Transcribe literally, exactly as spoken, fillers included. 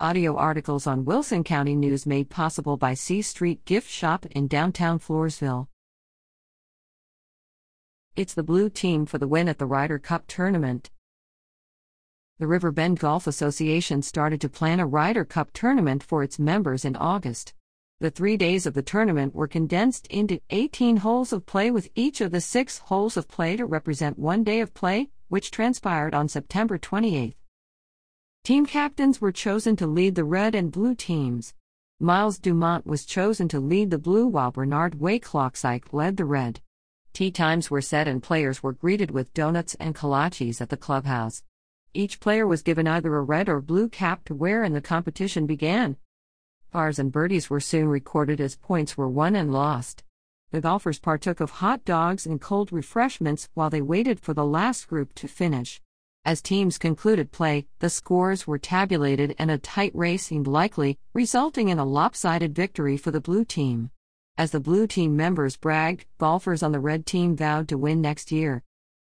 Audio articles on Wilson County News made possible by C Street Gift Shop in downtown Floresville. It's the blue team for the win at the Ryder Cup tournament. The River Bend Golf Association started to plan a Ryder Cup tournament for its members in August. The three days of the tournament were condensed into eighteen holes of play, with each of the six holes of play to represent one day of play, which transpired on September twenty-eighth. Team captains were chosen to lead the red and blue teams. Myles Dumont was chosen to lead the blue, while Bernard Waclawczyk led the red. Tee times were set and players were greeted with donuts and kolaches at the clubhouse. Each player was given either a red or blue cap to wear, and the competition began. Pars and birdies were soon recorded as points were won and lost. The golfers partook of hot dogs and cold refreshments while they waited for the last group to finish. As teams concluded play, the scores were tabulated and a tight race seemed likely, resulting in a lopsided victory for the blue team. As the blue team members bragged, golfers on the red team vowed to win next year.